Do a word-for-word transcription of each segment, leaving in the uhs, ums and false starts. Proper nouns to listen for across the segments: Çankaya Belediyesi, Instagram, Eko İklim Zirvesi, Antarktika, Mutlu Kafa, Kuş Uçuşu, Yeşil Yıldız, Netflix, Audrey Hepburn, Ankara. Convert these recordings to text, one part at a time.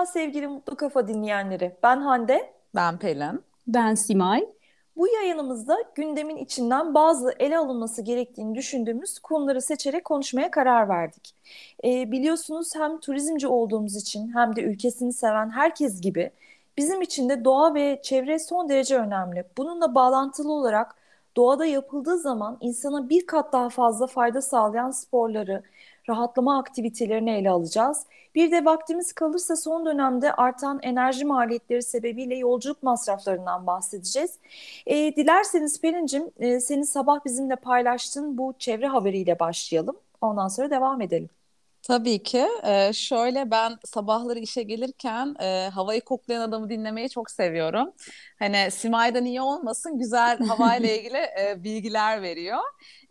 merhaba sevgili Mutlu Kafa dinleyenleri. Ben Hande. Ben Pelin. Ben Simay. Bu yayınımızda gündemin içinden bazı ele alınması gerektiğini düşündüğümüz konuları seçerek konuşmaya karar verdik. E, biliyorsunuz hem turizmci olduğumuz için hem de ülkesini seven herkes gibi bizim için de doğa ve çevre son derece önemli. Bununla bağlantılı olarak doğada yapıldığı zaman insana bir kat daha fazla fayda sağlayan sporları, rahatlama aktivitelerini ele alacağız. Bir de vaktimiz kalırsa son dönemde artan enerji maliyetleri sebebiyle yolculuk masraflarından bahsedeceğiz. E, dilerseniz Pelin'cim e, senin sabah bizimle paylaştığın bu çevre haberiyle başlayalım. Ondan sonra devam edelim. Tabii ki. Ee, şöyle ben sabahları işe gelirken e, havayı koklayan adamı dinlemeyi çok seviyorum. Hani Simay'dan iyi olmasın, güzel havayla ilgili e, bilgiler veriyor.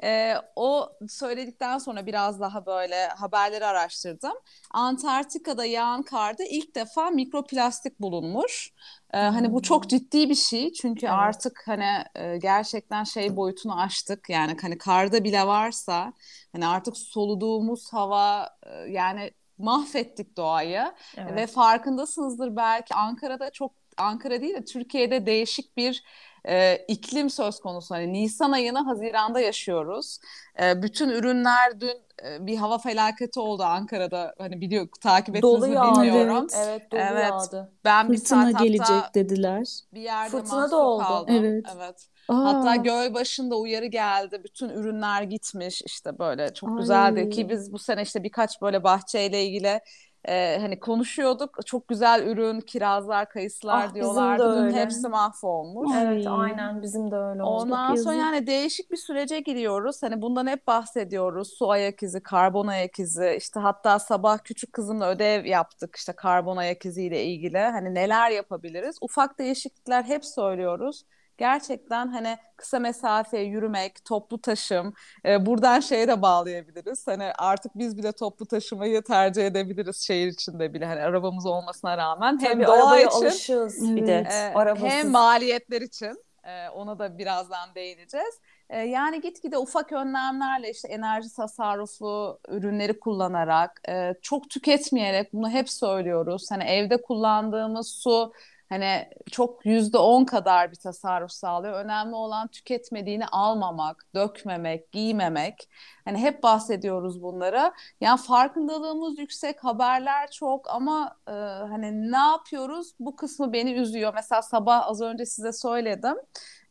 E, o söyledikten sonra biraz daha böyle haberleri araştırdım. Antarktika'da yağan karda ilk defa mikroplastik bulunmuş. Ee, hani bu çok ciddi bir şey çünkü evet. Artık hani e, gerçekten şey boyutunu aştık yani hani karda bile varsa hani artık soluduğumuz hava e, yani mahvettik doğayı evet. Ve farkındasınızdır belki Ankara'da çok Ankara değil de Türkiye'de değişik bir e, iklim söz konusu. Hani Nisan ayını Haziran'da yaşıyoruz. E, bütün ürünler dün e, bir hava felaketi oldu Ankara'da. Hani biliyor takip ettiniz mi bilmiyorum. Evet, dolu evet. Yağdı. Ben fırtına bir saat gelecek dediler. Bir yerde fırtına da oldu. Kaldım. Evet. Evet. Aa. Hatta göl başında uyarı geldi. Bütün ürünler gitmiş işte böyle çok Ay. Güzeldi ki biz bu sene işte birkaç böyle bahçeyle ilgili Ee, hani konuşuyorduk. Çok güzel ürün, kirazlar, kayısılar ah, diyorlardı. Dün hepsi mahvolmuş. Evet, aynen bizim de öyle oldu. Ondan sonra yani değişik bir sürece giriyoruz. Hani bundan hep bahsediyoruz. Su ayak izi, karbon ayak izi. İşte hatta sabah küçük kızımla ödev yaptık. İşte karbon ayak iziyle ilgili. Hani neler yapabiliriz? Ufak değişiklikler hep söylüyoruz. Gerçekten hani kısa mesafeye yürümek, toplu taşım, e, buradan şeye de bağlayabiliriz. Hani artık biz bile toplu taşımayı tercih edebiliriz şehir içinde bile. Hani arabamız olmasına rağmen hem tabii doğa için alışız bir de, e, arabasız. Hem maliyetler için e, ona da birazdan değineceğiz. E, yani gitgide ufak önlemlerle işte enerji tasarruflu ürünleri kullanarak, e, çok tüketmeyerek bunu hep söylüyoruz. Hani evde kullandığımız su hani çok yüzde on kadar bir tasarruf sağlıyor. Önemli olan tüketmediğini almamak, dökmemek, giymemek. Hani hep bahsediyoruz bunları. Yani farkındalığımız yüksek, haberler çok ama e, hani ne yapıyoruz? Bu kısmı beni üzüyor. Mesela sabah az önce size söyledim.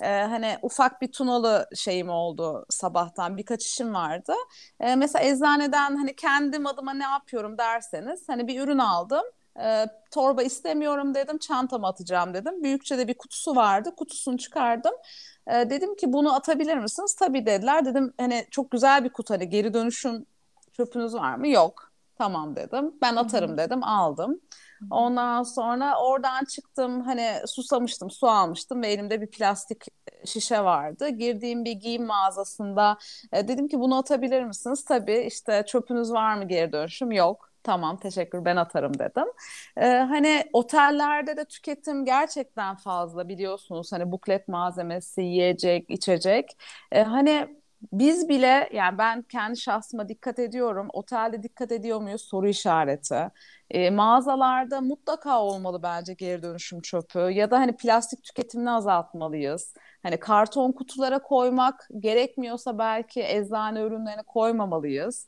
Ee, hani ufak bir tunalı şeyim oldu sabahtan birkaç işim vardı. Ee, mesela eczaneden hani kendim adıma ne yapıyorum derseniz hani bir ürün aldım. E, torba istemiyorum dedim, çantama atacağım dedim. Büyükçe de bir kutusu vardı, kutusunu çıkardım. E, dedim ki bunu atabilir misiniz? Tabii dediler. Dedim hani çok güzel bir kutu, hani geri dönüşüm çöpünüz var mı? Yok. Tamam dedim. Ben atarım Hı-hı. dedim, aldım. Hı-hı. Ondan sonra oradan çıktım, hani susamıştım, su almıştım ve elimde bir plastik şişe vardı. Girdiğim bir giyim mağazasında e, dedim ki bunu atabilir misiniz? Tabii işte çöpünüz var mı geri dönüşüm? Yok. Tamam teşekkür ben atarım dedim. Ee, hani otellerde de tüketim gerçekten fazla biliyorsunuz. Hani buklet malzemesi, yiyecek, içecek. Ee, hani biz bile yani ben kendi şahsıma dikkat ediyorum. Otelde dikkat ediyor muyuz? Soru işareti. Ee, mağazalarda mutlaka olmalı bence geri dönüşüm çöpü. Ya da hani plastik tüketimini azaltmalıyız. Hani karton kutulara koymak gerekmiyorsa belki eczane ürünlerini koymamalıyız.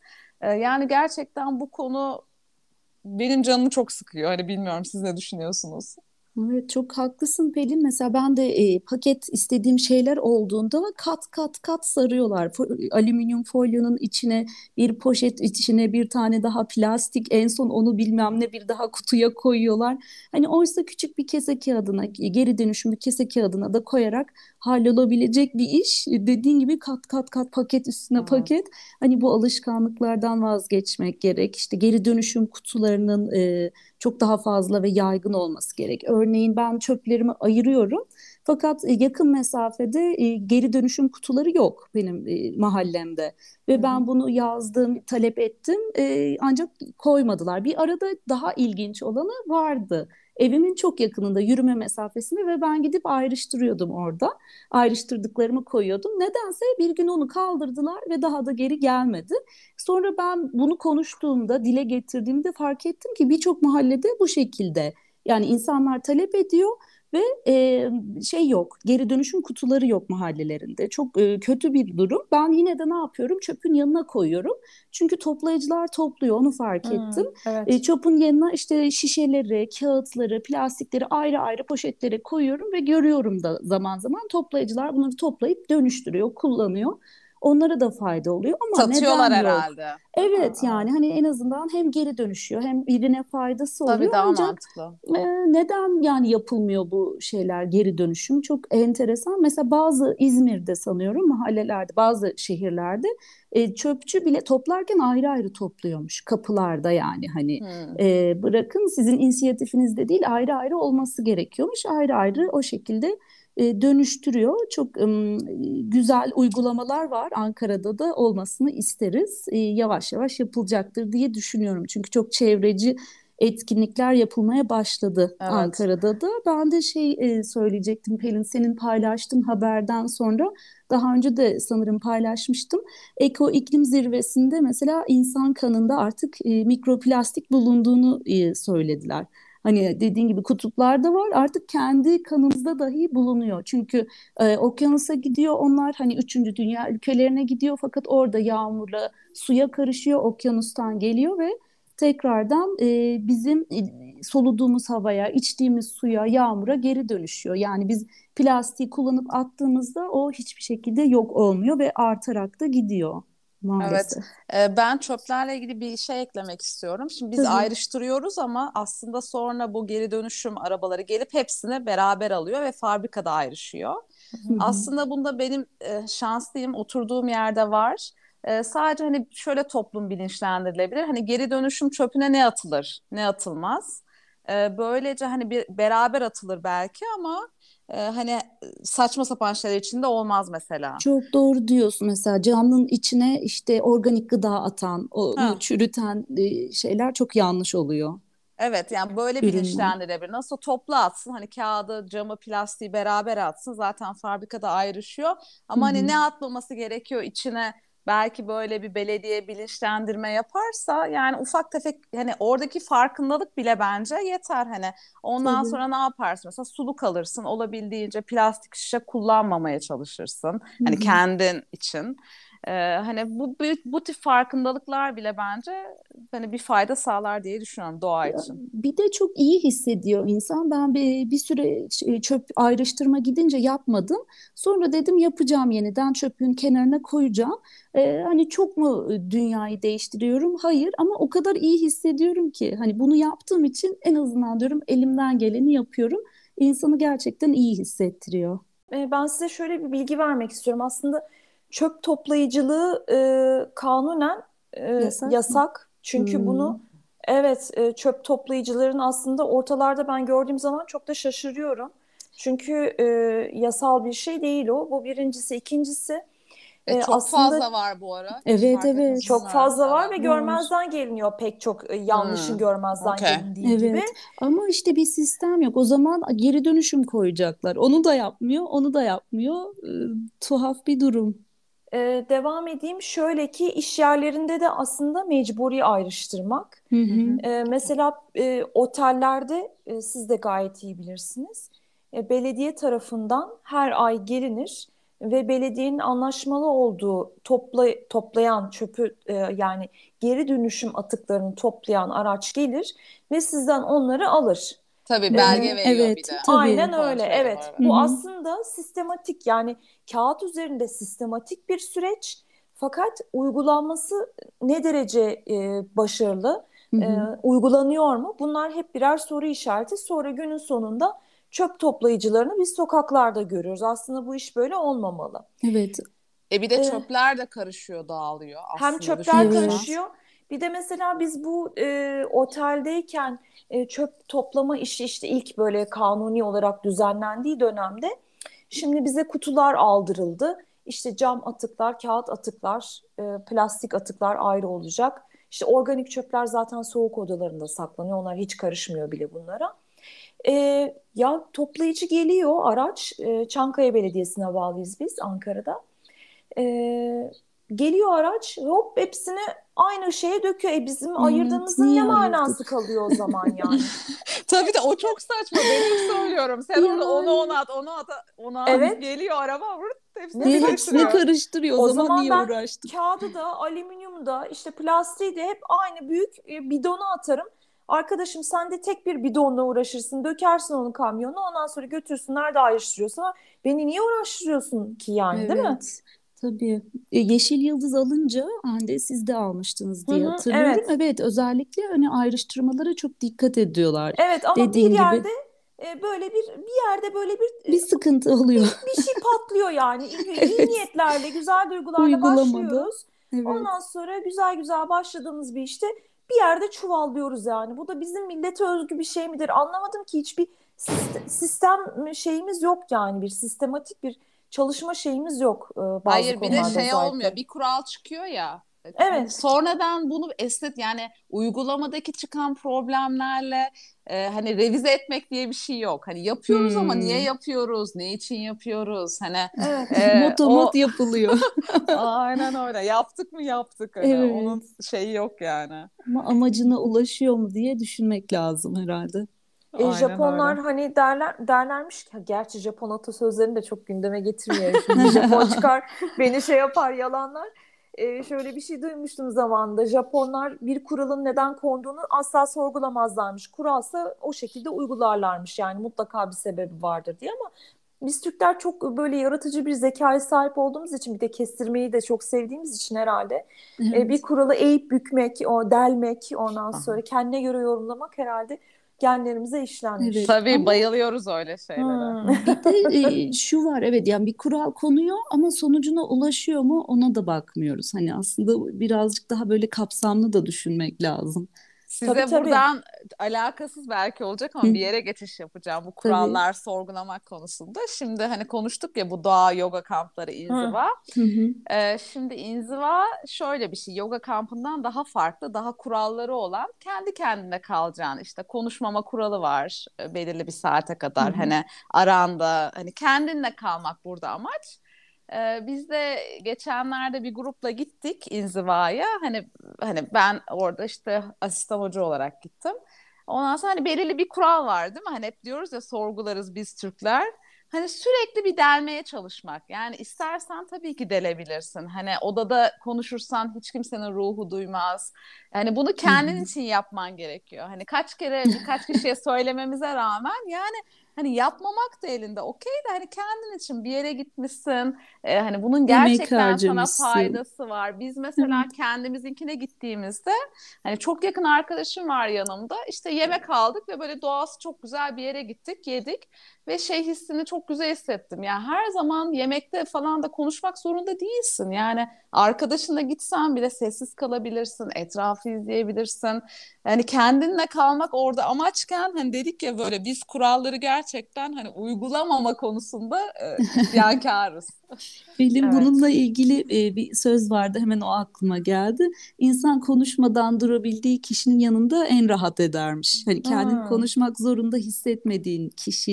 Yani gerçekten bu konu benim canımı çok sıkıyor. Hani bilmiyorum siz ne düşünüyorsunuz? Evet çok haklısın Pelin. Mesela ben de e, paket istediğim şeyler olduğunda kat kat kat sarıyorlar. Fo- alüminyum folyonun içine bir poşet içine bir tane daha plastik en son onu bilmem ne bir daha kutuya koyuyorlar. Hani oysa küçük bir kese kağıdına geri dönüşüm bir kese kağıdına da koyarak hallolabilecek bir iş. Dediğin gibi kat kat kat paket üstüne evet. paket. Hani bu alışkanlıklardan vazgeçmek gerek. İşte geri dönüşüm kutularının e, çok daha fazla ve yaygın olması gerek. Örneğin ben çöplerimi ayırıyorum fakat yakın mesafede geri dönüşüm kutuları yok benim mahallemde ve ben bunu yazdım, talep ettim ancak koymadılar. Bir arada daha ilginç olanı vardı. evimin çok yakınında, yürüme mesafesinde, ve ben gidip ayrıştırıyordum orada. Ayrıştırdıklarımı koyuyordum. Nedense bir gün onu kaldırdılar ve daha da geri gelmedi. Sonra ben bunu konuştuğumda, dile getirdiğimde fark ettim ki birçok mahallede bu şekilde. Yani insanlar talep ediyor ve e, şey yok, geri dönüşüm kutuları yok mahallelerinde. Çok e, kötü bir durum. Ben yine de ne yapıyorum? Çöpün yanına koyuyorum. Çünkü toplayıcılar topluyor, onu fark hmm, ettim. Evet. E, çöpün yanına işte şişeleri, kağıtları, plastikleri ayrı ayrı poşetlere koyuyorum ve görüyorum da zaman zaman toplayıcılar bunları toplayıp dönüştürüyor, kullanıyor. Onlara da fayda oluyor ama satıyorlar herhalde. Evet, aa, yani hani en azından hem geri dönüşüyor hem birine faydası oluyor. Tabii, daha ancak mantıklı. E, neden yani yapılmıyor bu şeyler, geri dönüşüm? Çok enteresan. Mesela bazı İzmir'de sanıyorum mahallelerde, bazı şehirlerde e, çöpçü bile toplarken ayrı ayrı topluyormuş kapılarda, yani hani hmm. e, bırakın sizin inisiyatifinizde değil, ayrı ayrı olması gerekiyormuş. Ayrı ayrı o şekilde dönüştürüyor. Çok um, güzel uygulamalar var. Ankara'da da olmasını isteriz. E, yavaş yavaş yapılacaktır diye düşünüyorum. Çünkü çok çevreci etkinlikler yapılmaya başladı, evet, Ankara'da da. Ben de şey e, söyleyecektim Pelin, senin paylaştığın haberden sonra, daha önce de sanırım paylaşmıştım. Eko İklim Zirvesi'nde mesela insan kanında artık e, mikroplastik bulunduğunu e, söylediler. Hani dediğin gibi kutuplarda var, artık kendi kanımızda dahi bulunuyor. Çünkü e, okyanusa gidiyor onlar, hani üçüncü dünya ülkelerine gidiyor, fakat orada yağmurla suya karışıyor, okyanustan geliyor ve tekrardan e, bizim e, soluduğumuz havaya, içtiğimiz suya, yağmura geri dönüşüyor. Yani biz plastiği kullanıp attığımızda o hiçbir şekilde yok olmuyor ve artarak da gidiyor. Maalesef. Evet, ben çöplerle ilgili bir şey eklemek istiyorum. Şimdi biz Hı-hı. ayrıştırıyoruz ama aslında sonra bu geri dönüşüm arabaları gelip hepsini beraber alıyor ve fabrikada ayrışıyor. Hı-hı. Aslında bunda benim şanslıyım, oturduğum yerde var. Sadece hani şöyle toplum bilinçlendirilebilir. Hani geri dönüşüm çöpüne ne atılır, ne atılmaz. Böylece hani bir beraber atılır belki ama hani saçma sapan şeyler içinde olmaz mesela. Çok doğru diyorsun. Mesela camın içine işte organik gıda atan, onu çürüten şeyler çok yanlış oluyor. Evet, yani böyle bilinçlendirebilir. Nasıl topla atsın, hani kağıdı, camı, plastiği beraber atsın, zaten fabrikada ayrışıyor. Ama Hı-hı. hani ne atmaması gerekiyor içine, belki böyle bir belediye bilinçlendirme yaparsa, yani ufak tefek hani oradaki farkındalık bile bence yeter hani. Ondan Tabii. sonra ne yaparsın? Mesela sulu kalırsın, olabildiğince plastik şişe kullanmamaya çalışırsın. Hı-hı. Hani kendin için. Ee, hani bu, bu bu tip farkındalıklar bile bence hani bir fayda sağlar diye düşünüyorum doğa için. Bir de çok iyi hissediyor insan. Ben bir, bir süre çöp ayrıştırma gidince yapmadım. Sonra dedim yapacağım, yeniden çöpün kenarına koyacağım. Ee, hani çok mu dünyayı değiştiriyorum? Hayır, ama o kadar iyi hissediyorum ki hani bunu yaptığım için en azından diyorum elimden geleni yapıyorum. İnsanı gerçekten iyi hissettiriyor. Ben size şöyle bir bilgi vermek istiyorum. Aslında çöp toplayıcılığı e, kanunen e, yasak. yasak. Çünkü hmm. bunu evet e, çöp toplayıcıların aslında ortalarda ben gördüğüm zaman çok da şaşırıyorum. Çünkü e, yasal bir şey değil o. Bu birincisi. İkincisi e, e, çok aslında, fazla var bu ara. Evet evet. Çok fazla var, var ve görmezden geliniyor pek çok e, yanlışın hmm. görmezden okay. gelindiği evet. gibi. Ama işte bir sistem yok. O zaman geri dönüşüm koyacaklar. Onu da yapmıyor, onu da yapmıyor. E, tuhaf bir durum. Ee, devam edeyim. Şöyle ki iş yerlerinde de aslında mecburi ayrıştırmak. Hı hı. Ee, mesela e, otellerde e, siz de gayet iyi bilirsiniz. E, belediye tarafından her ay gelinir ve belediyenin anlaşmalı olduğu topla, toplayan çöpü e, yani geri dönüşüm atıklarını toplayan araç gelir ve sizden onları alır. Tabii belge ee, veriyor evet, bir de. Tabii. Aynen öyle. Evet. Hı-hı. Bu aslında sistematik, yani kağıt üzerinde sistematik bir süreç. Fakat uygulanması ne derece e, başarılı? E, uygulanıyor mu? Bunlar hep birer soru işareti. Sonra günün sonunda çöp toplayıcılarını biz sokaklarda görüyoruz. Aslında bu iş böyle olmamalı. Evet. E bir de çöpler ee, de karışıyor, dağılıyor. Aslında hem çöpler düşünüyor. karışıyor. Bir de mesela biz bu e, oteldeyken e, çöp toplama işi işte ilk böyle kanuni olarak düzenlendiği dönemde şimdi bize kutular aldırıldı. İşte cam atıklar, kağıt atıklar, e, plastik atıklar ayrı olacak. İşte organik çöpler zaten soğuk odalarında saklanıyor. Onlar hiç karışmıyor bile bunlara. E, ya toplayıcı geliyor araç. E, Çankaya Belediyesi'ne bağlıyız biz Ankara'da. E, geliyor araç, hop hepsini aynı şeye döküyor. E, bizim hmm, ayırdığımızın ne manası kalıyor o zaman yani? Tabii de o çok saçma. Ben söylüyorum. Sen orada onu ona at, onu at, ona at. Evet. Geliyor araba vur. Ne karıştırıyor. karıştırıyor o zaman, zaman niye uğraştık? Kağıdı da, alüminyumu da, işte plastiği de hep aynı büyük bidona atarım. Arkadaşım sen de tek bir bidonla uğraşırsın, dökersin onu kamyona, ondan sonra götürsün nerede ayrıştırıyorsan. Beni niye uğraştırıyorsun ki yani, evet, değil mi? Tabii. Yeşil Yıldız alınca Hande siz de almıştınız diye hatırlıyorum. Evet. Evet, özellikle hani ayrıştırmalara çok dikkat ediyorlar. Evet ama dediğin bir yerde gibi... böyle bir bir yerde böyle bir bir sıkıntı oluyor. Bir, bir şey patlıyor yani. İyi, evet, iyi niyetlerle, güzel duygularla uygulamada başlıyoruz. Evet. Ondan sonra güzel güzel başladığımız bir işte bir yerde çuvallıyoruz yani. Bu da bizim millete özgü bir şey midir? Anlamadım ki, hiçbir sistem şeyimiz yok yani, bir sistematik bir çalışma şeyimiz yok bazı Hayır, konularda. Hayır bir de şey zaten olmuyor. Bir kural çıkıyor ya. Evet. Sonradan bunu esnet, yani uygulamadaki çıkan problemlerle e, hani revize etmek diye bir şey yok. Hani yapıyoruz hmm. ama niye yapıyoruz? Ne için yapıyoruz? Hani evet. e, motomot o... yapılıyor. Aynen öyle. Yaptık mı yaptık. Hani. Evet. Onun şeyi yok yani. Ama amacına ulaşıyor mu diye düşünmek lazım herhalde. E, Japonlar öyle. Hani derler derlermiş ki, gerçi Japon atasözlerini de çok gündeme getirmiyor. Şimdi Japon çıkar beni şey yapar, yalanlar. Ee, şöyle bir şey duymuştum zamanında. Japonlar bir kuralın neden konduğunu asla sorgulamazlarmış. Kuralsa o şekilde uygularlarmış. Yani mutlaka bir sebebi vardır diye, ama biz Türkler çok böyle yaratıcı bir zekaya sahip olduğumuz için, bir de kestirmeyi de çok sevdiğimiz için herhalde evet. e, bir kuralı eğip bükmek, o delmek, ondan sonra Aha. kendine göre yorumlamak herhalde genlerimize işlenmiş. Evet, tabii ama... bayılıyoruz öyle şeylere. Hmm. Bir de e, şu var, evet yani bir kural konuyor ama sonucuna ulaşıyor mu ona da bakmıyoruz. Hani aslında birazcık daha böyle kapsamlı da düşünmek lazım. Size tabii, tabii. buradan alakasız belki olacak ama Hı. bir yere geçiş yapacağım bu kurallar tabii. sorgulamak konusunda. Şimdi hani konuştuk ya bu doğa yoga kampları, inziva. Hı. Hı. Ee, şimdi inziva şöyle bir şey, yoga kampından daha farklı, daha kuralları olan, kendi kendine kalacağın, işte konuşmama kuralı var belirli bir saate kadar. Hı. Hani aranda hani kendinle kalmak burada amaç. Biz de geçenlerde bir grupla gittik inzivaya. Hani hani ben orada işte asistan hoca olarak gittim. Ondan sonra hani belirli bir kural var değil mi? Hani hep diyoruz ya sorgularız biz Türkler. Hani sürekli bir delmeye çalışmak. Yani istersen tabii ki delebilirsin. Hani odada konuşursan hiç kimsenin ruhu duymaz. Hani bunu kendin için yapman gerekiyor. Hani kaç kere birkaç kişiye söylememize rağmen yani hani yapmamak da elinde okey de hani kendin için bir yere gitmişsin. Ee, hani bunun gerçekten sana faydası var. Biz mesela kendimizinkine gittiğimizde hani çok yakın arkadaşım var yanımda. İşte yemek aldık ve böyle doğası çok güzel bir yere gittik, yedik ve şey hissini çok güzel hissettim. Yani her zaman yemekte falan da konuşmak zorunda değilsin. Yani arkadaşınla gitsen bile sessiz kalabilirsin, etrafı izleyebilirsin. Yani kendinle kalmak orada amaçken, hani dedik ya böyle biz kuralları gerçekten gerçekten hani uygulamama konusunda isyankarız. Benim evet. bununla ilgili bir söz vardı, hemen o aklıma geldi. İnsan konuşmadan durabildiği kişinin yanında en rahat edermiş. Hani kendini hmm. konuşmak zorunda hissetmediğin kişi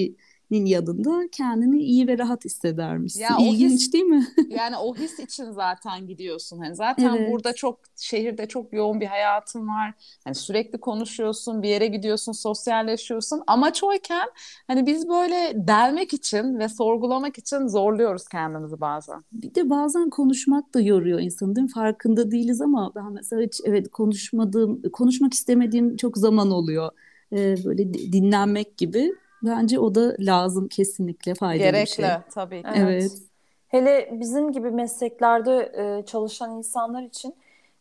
yanında kendini iyi ve rahat hissedermişsin. Ya İlginç his, değil mi? Yani o his için zaten gidiyorsun. Hani zaten evet. burada çok, şehirde çok yoğun bir hayatın var. Hani sürekli konuşuyorsun, bir yere gidiyorsun, sosyalleşiyorsun. Amaç oyken hani biz böyle delmek için ve sorgulamak için zorluyoruz kendimizi bazen. Bir de bazen konuşmak da yoruyor insanı değil mi? Farkında değiliz ama ben mesela hiç evet konuşmadığım, konuşmak istemediğim çok zaman oluyor. Ee, böyle dinlenmek gibi. Bence o da lazım, kesinlikle faydalı Gerekli, bir şey. Gerekli tabii ki. Evet. Evet. Hele bizim gibi mesleklerde e, çalışan insanlar için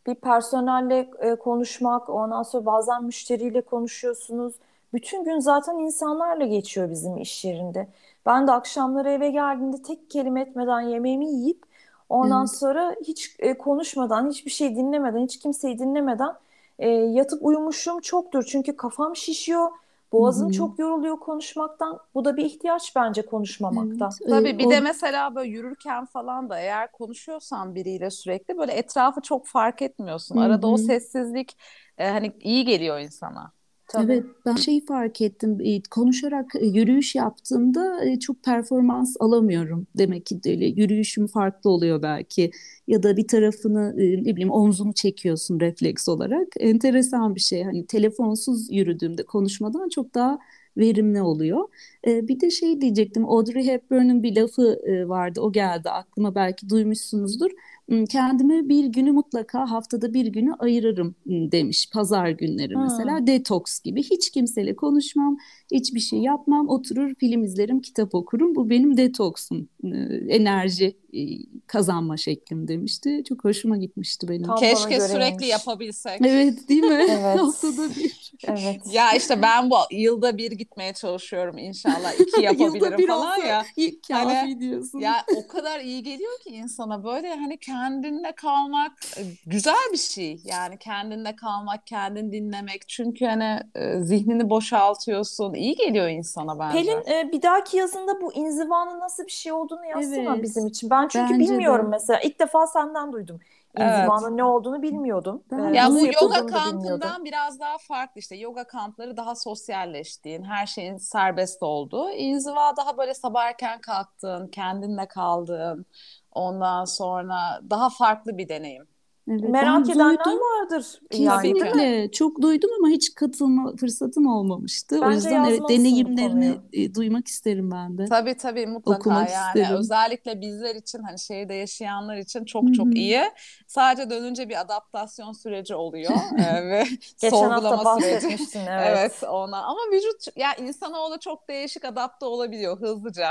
bir personelle e, konuşmak, ondan sonra bazen müşteriyle konuşuyorsunuz. Bütün gün zaten insanlarla geçiyor bizim iş yerinde. Ben de akşamları eve geldiğimde tek kelime etmeden yemeğimi yiyip ondan evet. sonra hiç e, konuşmadan, hiçbir şey dinlemeden, hiç kimseyi dinlemeden e, yatıp uyumuşum çoktur. Çünkü kafam şişiyor. Boğazım hmm. çok yoruluyor konuşmaktan. Bu da bir ihtiyaç bence, konuşmamaktan. Evet. Tabii bir de mesela böyle yürürken falan da eğer konuşuyorsan biriyle sürekli böyle etrafı çok fark etmiyorsun. Arada hmm. o sessizlik e, hani iyi geliyor insana. Tabii. Evet, ben şeyi fark ettim. E, konuşarak e, yürüyüş yaptığımda e, çok performans alamıyorum. Demek ki böyle yürüyüşüm farklı oluyor belki. Ya da bir tarafını e, ne bileyim omzunu çekiyorsun refleks olarak. Enteresan bir şey. Hani telefonsuz yürüdüğümde konuşmadan çok daha verimli oluyor. E, bir de şey diyecektim. Audrey Hepburn'un bir lafı e, vardı. O geldi aklıma, belki duymuşsunuzdur. M, Kendime bir günü mutlaka haftada bir günü ayırırım m, demiş. Pazar günleri Ha. mesela detoks gibi. Hiç kimseyle konuşmam, hiçbir şey yapmam. Oturur film izlerim, kitap okurum. Bu benim detoksum. E, enerji e, kazanma şeklim demişti. Çok hoşuma gitmişti benim. Tam bana Keşke sürekli göreymiş. yapabilsek. Evet, değil mi? Evet. Haftada bir. Evet. Ya işte ben bu yılda bir gitmeye çalışıyorum, inşallah iki Yılda yapabilirim bir falan olsa ya. y- Hani kafi diyorsun. ya o kadar iyi geliyor ki insana, böyle hani kendinle kalmak e, güzel bir şey. Yani kendinle kalmak, kendini dinlemek. Çünkü hani e, zihnini boşaltıyorsun. İyi geliyor insana bence. Pelin, e, bir dahaki yazında bu inzivanın nasıl bir şey olduğunu yazsana Evet, bizim için. Ben çünkü bence bilmiyorum de. mesela. İlk defa senden duydum. Evet. İnzivanın ne olduğunu bilmiyordum. E, Ben Ya bu Nasıl yoga yapıldığını da bilmiyordum. kampından biraz daha farklı işte. Yoga kampları daha sosyalleştiğin, her şeyin serbest olduğu. İnziva daha böyle sabah erken kalktığın, kendinle kaldığın. Ondan sonra daha farklı bir deneyim. Evet, Merak ben edenler duydum. vardır yani, Tabii değil ki. mi? Kesinlikle çok duydum ama hiç katılma fırsatım olmamıştı. O Bence yüzden evet, yazmalısın bu deneyimlerini konuyu. e, duymak isterim ben de. Tabii tabii mutlaka, Okumak yani isterim. özellikle bizler için, hani şehirde yaşayanlar için Hı çok çok hı. iyi. Sadece dönünce bir adaptasyon süreci oluyor e, ve Geçen hafta sorgulama süreci. bahsetmiştin, evet. Evet, ona, ama vücut ya, insanoğlu çok değişik adapte olabiliyor hızlıca.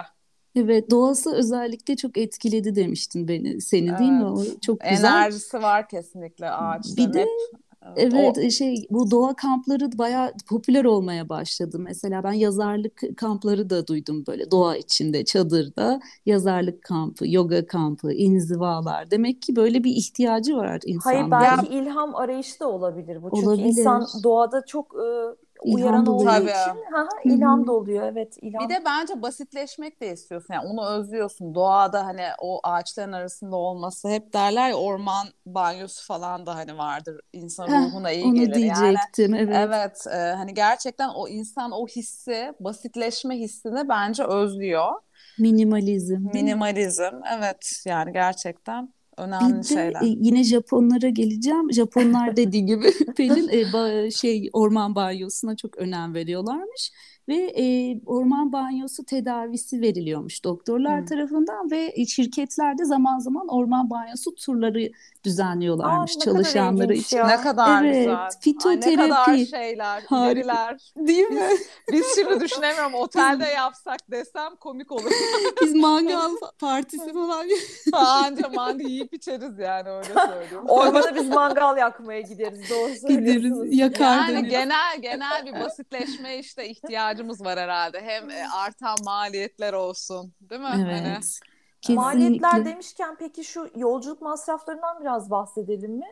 Evet, doğası özellikle çok etkiledi demiştin beni, seni değil mi? O Evet. çok güzel. Enerjisi var kesinlikle Bir ağaçların de hep. Evet, o Evet şey bu doğa kampları bayağı popüler olmaya başladı. Mesela ben yazarlık kampları da duydum, böyle doğa içinde, çadırda yazarlık kampı, yoga kampı, inzivalar. Demek ki böyle bir ihtiyacı var Hayır, ya belki insanların. ilham arayışı da olabilir bu. Çünkü insan Olabilir. doğada çok e, uyaran İlham olduğu buluyor. tabii. için ha, ha, Hı ilham hı. da oluyor. Evet, Bir ilham. de bence basitleşmek de istiyorsun. Yani onu özlüyorsun. Doğada hani o ağaçların arasında olması, hep derler ya, orman banyosu falan da hani vardır. İnsan Heh, ruhuna iyi onu gelir. Yani diyecektim. Evet. evet e, hani gerçekten o insan o hissi, basitleşme hissini bence özlüyor. Minimalizm, değil mi? Minimalizm, evet, yani gerçekten önemli Bir de şeyler. e, yine Japonlara geleceğim. Japonlar dediği gibi Pelin e, ba- şey orman banyosuna çok önem veriyorlarmış ve e, orman banyosu tedavisi veriliyormuş doktorlar Hmm. tarafından ve e, şirketler de zaman zaman orman banyosu turları Aa, düzenliyorlarmış ne kadar çalışanları ilginç için. Ne ya. kadar Evet, güzel. Ay, ne kadar fitoterapi şeyler, harika ileriler. değil mi? Biz biz şimdi düşünemiyorum, Biz, otelde yapsak desem komik olur. biz mangal partisi falan Anca manga yiyip içeriz yani, öyle söyleyeyim. Ormana biz mangal yakmaya gideriz. Doğru gideriz, söylüyorsunuz. yakar Yani döneriz. genel genel bir basitleşme işte ihtiyacımız var herhalde. Hem e, artan maliyetler olsun, değil mi? Hani Evet, Maliyetler kesinlikle. demişken peki şu yolculuk masraflarından biraz bahsedelim mi?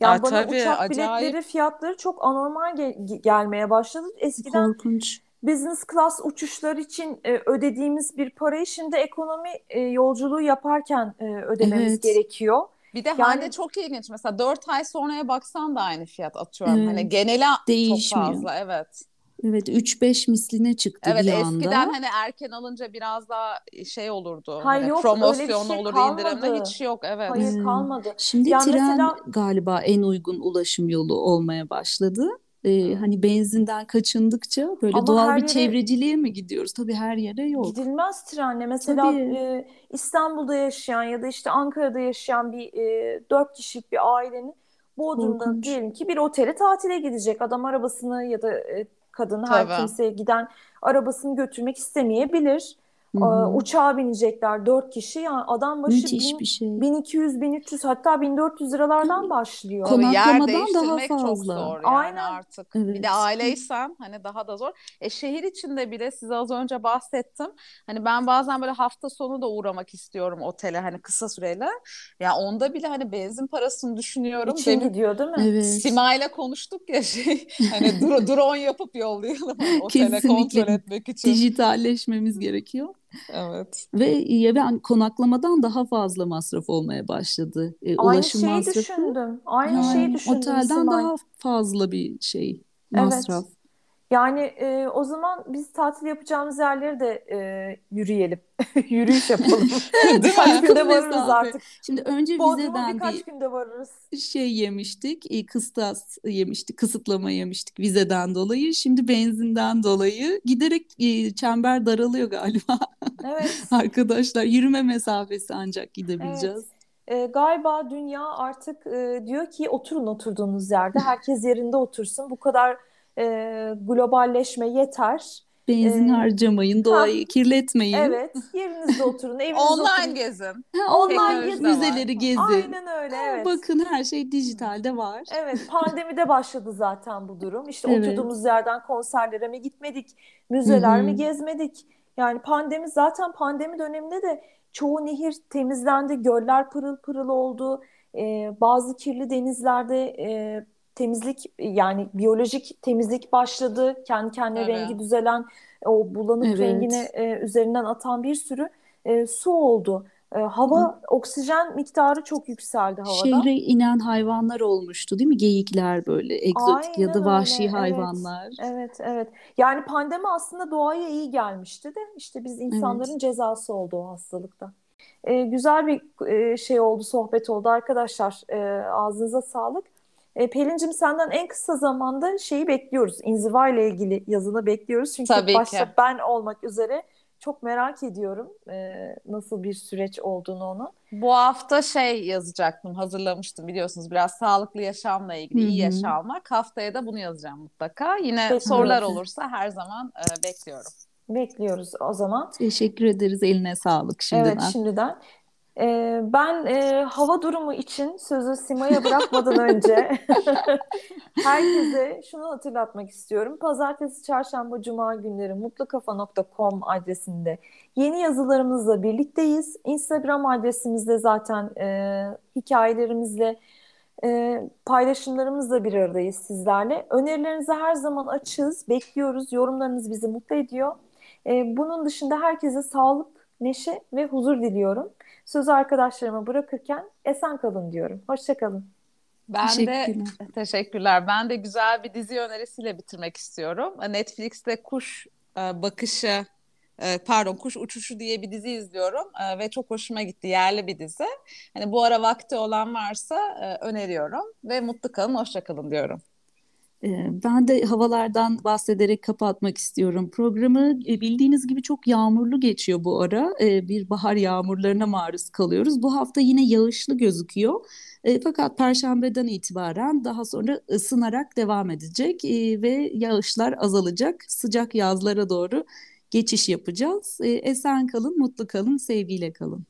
Ya Yani bana tabii uçak biletleri acayip. fiyatları çok anormal ge- gelmeye başladı. Eskiden Korkunç. business class uçuşlar için e, ödediğimiz bir parayı şimdi ekonomi e, yolculuğu yaparken e, ödememiz Evet, gerekiyor. Bir de Yani Hande çok ilginç. Mesela dört ay sonraya baksan da aynı fiyat, atıyorum. Hani evet. genele çok Değişmiyor. fazla, evet. Evet, üç beş misline çıktı Evet, bir anda. eskiden hani erken alınca biraz daha şey olurdu. hayır Hani yok öyle bir promosyon şey olur, indirimde, kalmadı. hiç yok, evet. Hayır Hmm. kalmadı. Şimdi Yani tren mesela galiba en uygun ulaşım yolu olmaya başladı. Ee, hani benzinden kaçındıkça böyle ama doğal her bir yere çevreciliğe mi gidiyoruz? Tabii her yere yok. gidilmez trenle. Mesela Tabii. e, İstanbul'da yaşayan ya da işte Ankara'da yaşayan bir e, dört kişilik bir ailenin Bodrum'da Korkunç. diyelim ki bir otele tatile gidecek. Adam arabasını ya da e, kadın, her Tabii. kimseye giden arabasını götürmek istemeyebilir. Hı E, hı. uçağa binecekler dört kişi. Yani adam başı Müthiş bir bin, şey. bin iki yüz, bin üç yüz hatta bin dört yüz liralardan başlıyor. Tabii yer Konaklamadan daha değiştirmek çok fazla. zor yani Aynen. artık. Bir de Evet. aileysen hani daha da zor. E şehir içinde bile size az önce bahsettim. Hani ben bazen böyle hafta sonu da uğramak istiyorum otele, hani kısa süreli. Ya onda bile hani benzin parasını düşünüyorum. İçin Demin gidiyor değil mi? Evet. Sima'yla konuştuk ya şey hani dro- drone yapıp yollayalım hani otele Kesinlikle kontrol etmek için. dijitalleşmemiz gerekiyor. Evet. Ve ya ben konaklamadan daha fazla masraf olmaya başladı. E, Aynı ulaşım şeyi masrafı düşündüm. Aynı şeyi yani düşündüm otelden Simay. daha fazla bir şey Evet. masraf. Yani e, o zaman biz tatil yapacağımız yerleri de e, yürüyelim. Yürüyüş yapalım. Birkaç günde varırız artık. Şimdi önce vizeden birkaç günde varırız. Şey yemiştik, kıstas yemiştik, kısıtlama yemiştik vizeden dolayı. Şimdi benzinden dolayı giderek e, çember daralıyor galiba. Evet. Arkadaşlar yürüme mesafesi ancak gidebileceğiz. Evet. E, galiba dünya artık e, diyor ki oturun oturduğunuz yerde. Herkes yerinde otursun. Bu kadar e, globalleşme yeter. Benzin ee, harcamayın, doğayı ha, kirletmeyin. Evet, yerinizde oturun, evinizde online oturun. Gezin. Ha, online gezin. Müzeleri gezin. Aynen öyle, evet. Bakın her şey dijitalde var. Evet, pandemide başladı zaten bu durum. İşte evet. Oturduğumuz yerden konserlere mi gitmedik, müzeler Hı-hı. mi gezmedik? Yani pandemi zaten pandemi döneminde de çoğu nehir temizlendi, göller pırıl pırıl oldu. Ee, bazı kirli denizlerde e, temizlik yani biyolojik temizlik başladı. Kendi kendine evet. rengi düzelen o bulanık evet. rengini e, üzerinden atan bir sürü e, su oldu. E, hava Hı. oksijen miktarı çok yükseldi havada. Şehre inen hayvanlar olmuştu değil mi? Geyikler böyle egzotik Aynen ya da vahşi öyle. hayvanlar. Evet. evet evet. Yani pandemi aslında doğaya iyi gelmişti de işte biz insanların evet. cezası oldu o hastalıkta. E, güzel bir e, şey oldu, sohbet oldu arkadaşlar. E, ağzınıza sağlık. E, Pelin'cim senden en kısa zamanda şeyi bekliyoruz. İnziva ile ilgili yazını bekliyoruz. Çünkü Tabii başta ki. ben olmak üzere çok merak ediyorum e, nasıl bir süreç olduğunu onun. Bu hafta şey yazacaktım, hazırlamıştım biliyorsunuz biraz sağlıklı yaşamla ilgili, Hı-hı. iyi yaşamak. Haftaya da bunu yazacağım mutlaka. Yine Peki. sorular olursa her zaman e, bekliyorum. Bekliyoruz o zaman. Teşekkür ederiz, eline sağlık şimdiden. Evet şimdiden. Ee, ben e, hava durumu için sözü Sima'ya bırakmadan önce herkese şunu hatırlatmak istiyorum. Pazartesi, çarşamba, cuma günleri mutlu kafa nokta com adresinde yeni yazılarımızla birlikteyiz. Instagram adresimizde zaten e, hikayelerimizle, e, paylaşımlarımızla bir aradayız sizlerle. Önerilerinizi her zaman açığız, bekliyoruz. Yorumlarınız bizi mutlu ediyor. E, bunun dışında herkese sağlık, neşe ve huzur diliyorum. Sözü arkadaşlarıma bırakırken esen kalın diyorum. Hoşça kalın. Ben teşekkürler. de teşekkürler. Ben de güzel bir dizi önerisiyle bitirmek istiyorum. Netflix'te Kuş Bakışı, pardon Kuş Uçuşu diye bir dizi izliyorum ve çok hoşuma gitti. Yerli bir dizi. Hani bu ara vakti olan varsa öneriyorum ve mutlu kalın, hoşça kalın diyorum. Ben de havalardan bahsederek kapatmak istiyorum programı. Bildiğiniz gibi çok yağmurlu geçiyor bu ara. Bir bahar yağmurlarına maruz kalıyoruz. Bu hafta yine yağışlı gözüküyor. Fakat Perşembeden itibaren daha sonra ısınarak devam edecek ve yağışlar azalacak. Sıcak yazlara doğru geçiş yapacağız. Esen kalın, mutlu kalın, sevgiyle kalın.